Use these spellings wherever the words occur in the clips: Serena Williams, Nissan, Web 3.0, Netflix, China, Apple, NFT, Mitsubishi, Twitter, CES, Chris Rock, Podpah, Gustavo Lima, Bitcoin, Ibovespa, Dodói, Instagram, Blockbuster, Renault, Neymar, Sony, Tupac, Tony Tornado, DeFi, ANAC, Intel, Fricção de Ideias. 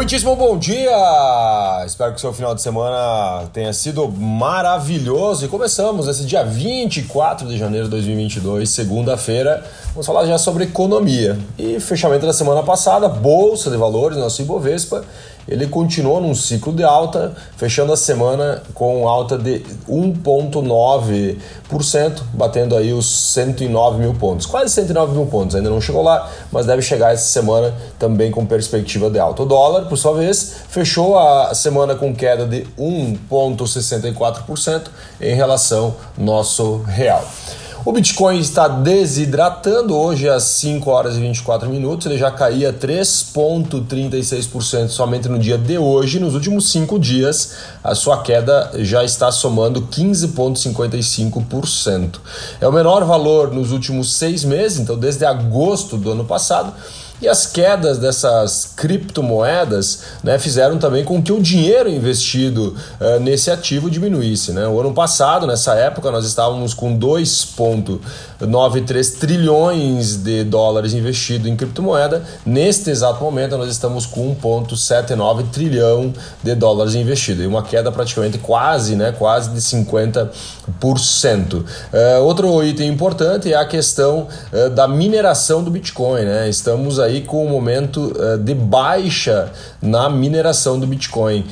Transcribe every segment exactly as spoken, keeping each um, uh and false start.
Muitíssimo bom dia! Espero que o seu final de semana tenha sido maravilhoso. E começamos esse dia vinte e quatro de janeiro de dois mil e vinte e dois, segunda-feira. Vamos falar já sobre economia. E fechamento da semana passada, Bolsa de Valores, nosso Ibovespa, ele continuou num ciclo de alta, fechando a semana com alta de um vírgula nove por cento, batendo aí os cento e nove mil pontos. Quase cento e nove mil pontos, ainda não chegou lá, mas deve chegar essa semana também com perspectiva de alta. O dólar, por sua vez, fechou a semana com queda de um vírgula sessenta e quatro por cento em relação ao nosso real. O Bitcoin está desidratando hoje às cinco horas e vinte e quatro minutos, ele já caía três vírgula trinta e seis por cento somente no dia de hoje. Nos últimos cinco dias, a sua queda já está somando quinze vírgula cinquenta e cinco por cento. É o menor valor nos últimos seis meses, então desde agosto do ano passado. E as quedas dessas criptomoedas, né, fizeram também com que o dinheiro investido uh, nesse ativo diminuísse, né? O ano passado, nessa época, nós estávamos com dois vírgula noventa e três trilhões de dólares investido em criptomoeda. Neste exato momento, nós estamos com um vírgula setenta e nove trilhão de dólares investido. E uma queda praticamente quase, né, quase de cinquenta por cento. Uh, outro item importante é a questão uh, da mineração do Bitcoin, né? Estamos aí com um momento de baixa na mineração do Bitcoin.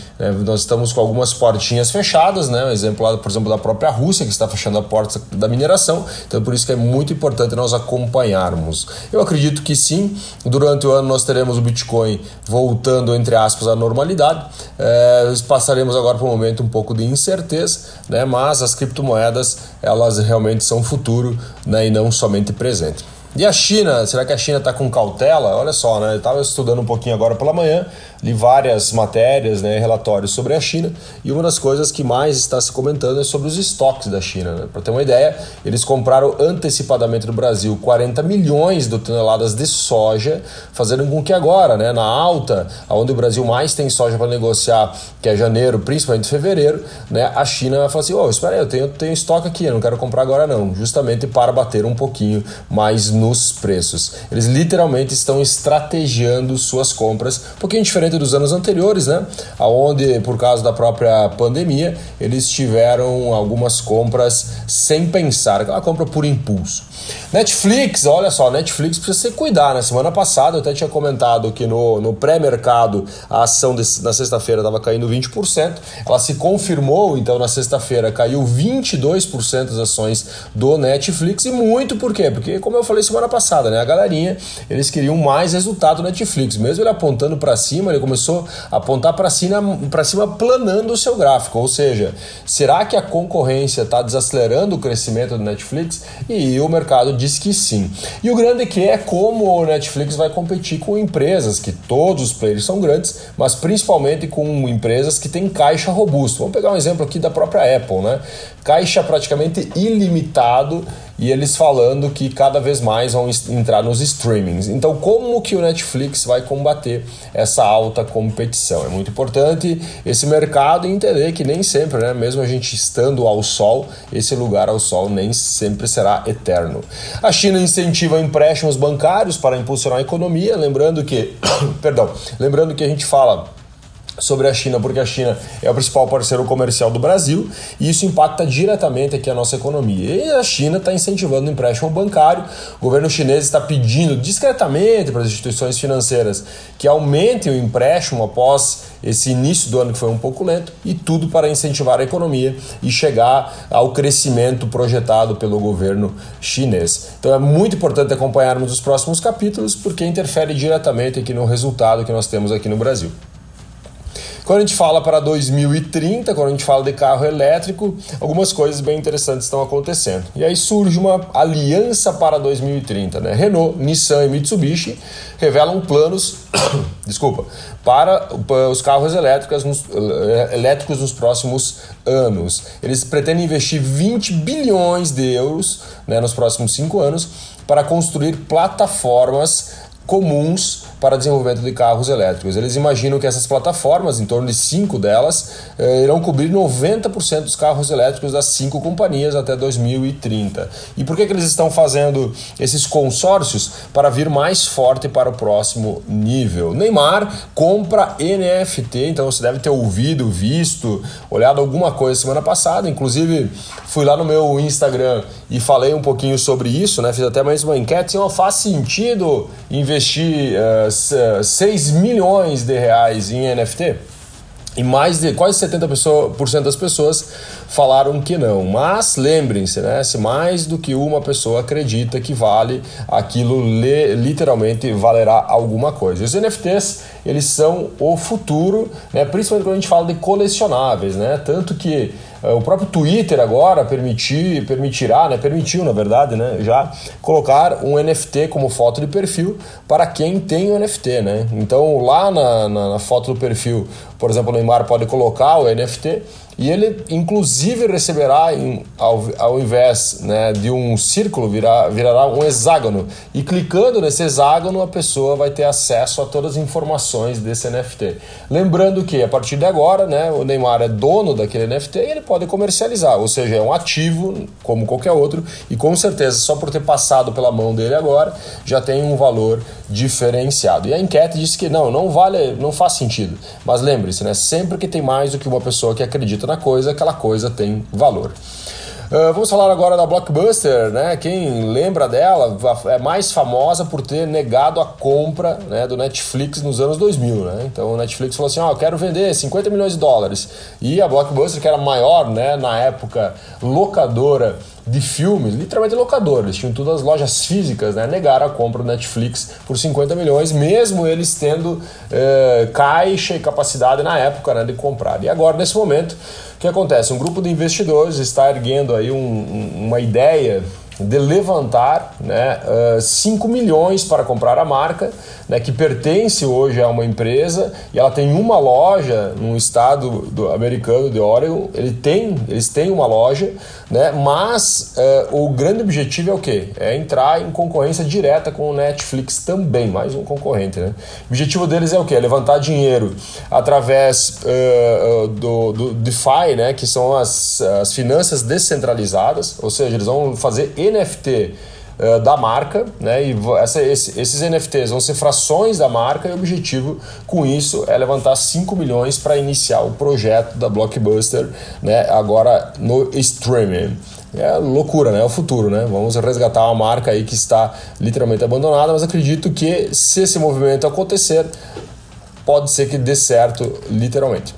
Nós estamos com algumas portinhas fechadas, né? Um exemplo, por exemplo, da própria Rússia, que está fechando a porta da mineração. Então, por isso que é muito importante nós acompanharmos. Eu acredito que sim, durante o ano nós teremos o Bitcoin voltando, entre aspas, à normalidade. É, passaremos agora para um momento um pouco de incerteza, né? Mas as criptomoedas, elas realmente são futuro, né? E não somente presente. E a China? Será que a China está com cautela? Olha só, né? Eu estava estudando um pouquinho agora pela manhã, li várias matérias, né, relatórios sobre a China, e uma das coisas que mais está se comentando é sobre os estoques da China, né? Para ter uma ideia, eles compraram antecipadamente do Brasil quarenta milhões de toneladas de soja, fazendo com que agora, né, na alta, onde o Brasil mais tem soja para negociar, que é janeiro, principalmente fevereiro, né, a China vai falar assim, oh, espera aí, eu tenho, tenho estoque aqui, eu não quero comprar agora não, justamente para bater um pouquinho mais nos preços. Eles literalmente estão estrategiando suas compras, um pouquinho diferente dos anos anteriores, né? Onde, por causa da própria pandemia, eles tiveram algumas compras sem pensar, aquela compra por impulso. Netflix, olha só, Netflix precisa se cuidar, né? Semana passada eu até tinha comentado que no, no pré-mercado a ação de, na sexta-feira estava caindo vinte por cento, ela se confirmou, então na sexta-feira caiu vinte e dois por cento das ações do Netflix, e muito por quê? Porque, como eu falei semana passada, né? A galerinha, eles queriam mais resultado do Netflix, mesmo ele apontando para cima, ele começou a apontar para cima, para cima planando o seu gráfico, ou seja, será que a concorrência está desacelerando o crescimento do Netflix? E o mercado diz que sim. E o grande que é como o Netflix vai competir com empresas, que todos os players são grandes, mas principalmente com empresas que têm caixa robusto. Vamos pegar um exemplo aqui da própria Apple, né? Caixa praticamente ilimitado, e eles falando que cada vez mais vão entrar nos streamings. Então, como que o Netflix vai combater essa alta competição? É muito importante esse mercado entender que nem sempre, né? Mesmo a gente estando ao sol, esse lugar ao sol nem sempre será eterno. A China incentiva empréstimos bancários para impulsionar a economia, lembrando que, perdão, lembrando que a gente fala sobre a China, porque a China é o principal parceiro comercial do Brasil, e isso impacta diretamente aqui a nossa economia. E a China está incentivando o empréstimo bancário. O governo chinês está pedindo discretamente para as instituições financeiras que aumentem o empréstimo após esse início do ano que foi um pouco lento, e tudo para incentivar a economia e chegar ao crescimento projetado pelo governo chinês. Então é muito importante acompanharmos os próximos capítulos, porque interfere diretamente aqui no resultado que nós temos aqui no Brasil. Quando a gente fala para dois mil e trinta, quando a gente fala de carro elétrico, algumas coisas bem interessantes estão acontecendo. E aí surge uma aliança para dois mil e trinta, né? Renault, Nissan e Mitsubishi revelam planos desculpa, para os carros elétricos nos, elétricos nos próximos anos. Eles pretendem investir vinte bilhões de euros, né, nos próximos cinco anos para construir plataformas comuns para desenvolvimento de carros elétricos. Eles imaginam que essas plataformas, em torno de cinco delas, eh, irão cobrir noventa por cento dos carros elétricos das cinco companhias até dois mil e trinta. E por que, que eles estão fazendo esses consórcios? Para vir mais forte para o próximo nível. Neymar compra N F T, então você deve ter ouvido, visto, olhado alguma coisa semana passada. Inclusive, fui lá no meu Instagram e falei um pouquinho sobre isso, né? Fiz até mais uma enquete. Não faz sentido investir uh, seis milhões de reais em N F T? E mais de quase setenta por cento das pessoas falaram que não. Mas lembrem-se, né? Se mais do que uma pessoa acredita que vale, aquilo le- literalmente valerá alguma coisa. Os N F Ts, eles são o futuro, né? Principalmente quando a gente fala de colecionáveis, né? Tanto que o próprio Twitter agora permitir, permitirá, né? Permitiu, na verdade, né? Já colocar um N F T como foto de perfil para quem tem o N F T, né? Então, lá na, na, na foto do perfil, por exemplo, o Neymar pode colocar o N F T e ele, inclusive, receberá, em, ao, ao invés, né, de um círculo, virá, virará um hexágono. E clicando nesse hexágono, a pessoa vai ter acesso a todas as informações desse N F T. Lembrando que, a partir de agora, né, o Neymar é dono daquele N F T e ele pode comercializar, ou seja, é um ativo como qualquer outro e com certeza só por ter passado pela mão dele agora já tem um valor diferenciado. E a enquete disse que não, não vale, não faz sentido. Mas lembre-se, né, sempre que tem mais do que uma pessoa que acredita na coisa, aquela coisa tem valor. Uh, vamos falar agora da Blockbuster, né? Quem lembra dela é mais famosa por ter negado a compra, né, do Netflix nos anos dois mil, né? Então o Netflix falou assim, ó, oh, eu quero vender cinquenta milhões de dólares. E a Blockbuster, que era maior, né, na época, locadora de filmes, literalmente locadora, eles tinham todas as lojas físicas, né, negaram a compra do Netflix por cinquenta milhões, mesmo eles tendo eh, caixa e capacidade na época, né, de comprar. E agora, nesse momento, o que acontece? Um grupo de investidores está erguendo aí um, um, uma ideia de levantar, né, uh, cinco milhões para comprar a marca, né, que pertence hoje a uma empresa e ela tem uma loja no estado do, americano de Oregon. Ele tem, eles têm uma loja, né, mas uh, o grande objetivo é o quê? É entrar em concorrência direta com o Netflix também, mais um concorrente, né? O objetivo deles é o quê? É levantar dinheiro através uh, do, do DeFi, né, que são as, as finanças descentralizadas, ou seja, eles vão fazer N F T uh, da marca, né? E essa, esse, esses N F Ts vão ser frações da marca e o objetivo com isso é levantar cinco milhões para iniciar o projeto da Blockbuster, né, agora no streaming. É loucura, né? É o futuro, né? Vamos resgatar uma marca aí que está literalmente abandonada, mas acredito que se esse movimento acontecer, pode ser que dê certo literalmente.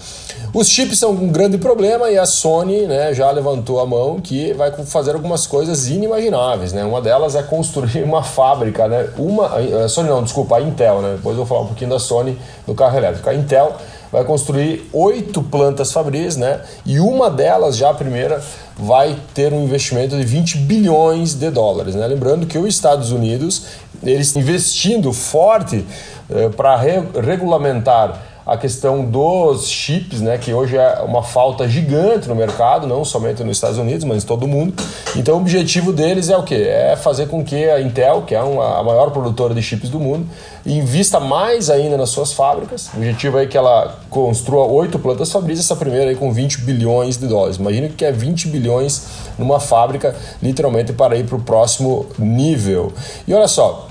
Os chips são um grande problema e a Sony, né, já levantou a mão que vai fazer algumas coisas inimagináveis, né? Uma delas é construir uma fábrica, né? Uma, a Sony não, desculpa, a Intel, né? Depois eu vou falar um pouquinho da Sony do carro elétrico. A Intel vai construir oito plantas fabris, né? E uma delas, já a primeira, vai ter um investimento de vinte bilhões de dólares, né? Lembrando que os Estados Unidos, eles investindo forte eh, para re- regulamentar a questão dos chips, né, que hoje é uma falta gigante no mercado, não somente nos Estados Unidos, mas em todo o mundo. Então o objetivo deles é o quê? É fazer com que a Intel, que é uma, a maior produtora de chips do mundo, invista mais ainda nas suas fábricas. O objetivo é que ela construa oito plantas fabris, essa primeira aí com vinte bilhões de dólares. Imagina que é vinte bilhões numa fábrica, literalmente para ir para o próximo nível. E olha só,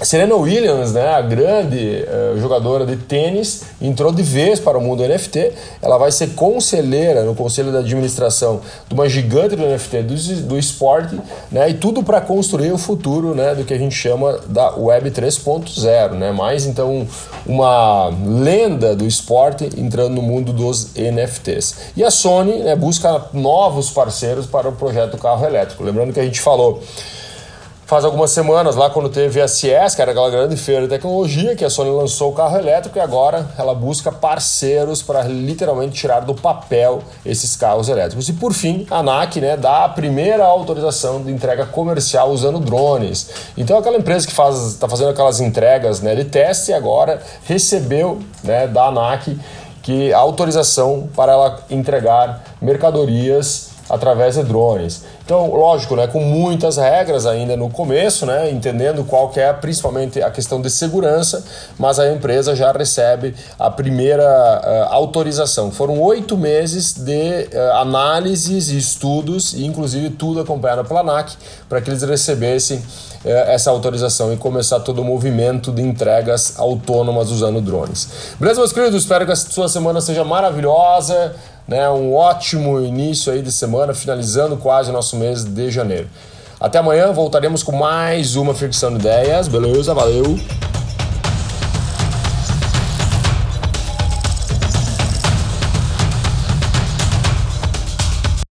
Serena Williams, né, a grande uh, jogadora de tênis, entrou de vez para o mundo do N F T. Ela vai ser conselheira no conselho de administração de uma gigante do N F T, do, do esporte, né, e tudo para construir o futuro, né, do que a gente chama da Web três ponto zero, né, mais então uma lenda do esporte entrando no mundo dos N F Ts. E a Sony, né, busca novos parceiros para o projeto carro elétrico. Lembrando que a gente falou faz algumas semanas, lá quando teve a C E S, que era aquela grande feira de tecnologia, que a Sony lançou o carro elétrico e agora ela busca parceiros para literalmente tirar do papel esses carros elétricos. E por fim, a ANAC, né, dá a primeira autorização de entrega comercial usando drones. Então aquela empresa que faz, tá fazendo aquelas entregas, né, de teste agora recebeu, né, da ANAC que a autorização para ela entregar mercadorias através de drones. Então, lógico, né, com muitas regras ainda no começo, né, entendendo qual que é principalmente a questão de segurança, mas a empresa já recebe a primeira uh, autorização. Foram oito meses de uh, análises e estudos, e inclusive tudo acompanhado pela ANAC, para que eles recebessem uh, essa autorização e começar todo o movimento de entregas autônomas usando drones. Beleza, meus queridos? Espero que a sua semana seja maravilhosa, né? Um ótimo início aí de semana, finalizando quase o nosso mês de janeiro. Até amanhã, voltaremos com mais uma Fricção de Ideias. Beleza? Valeu!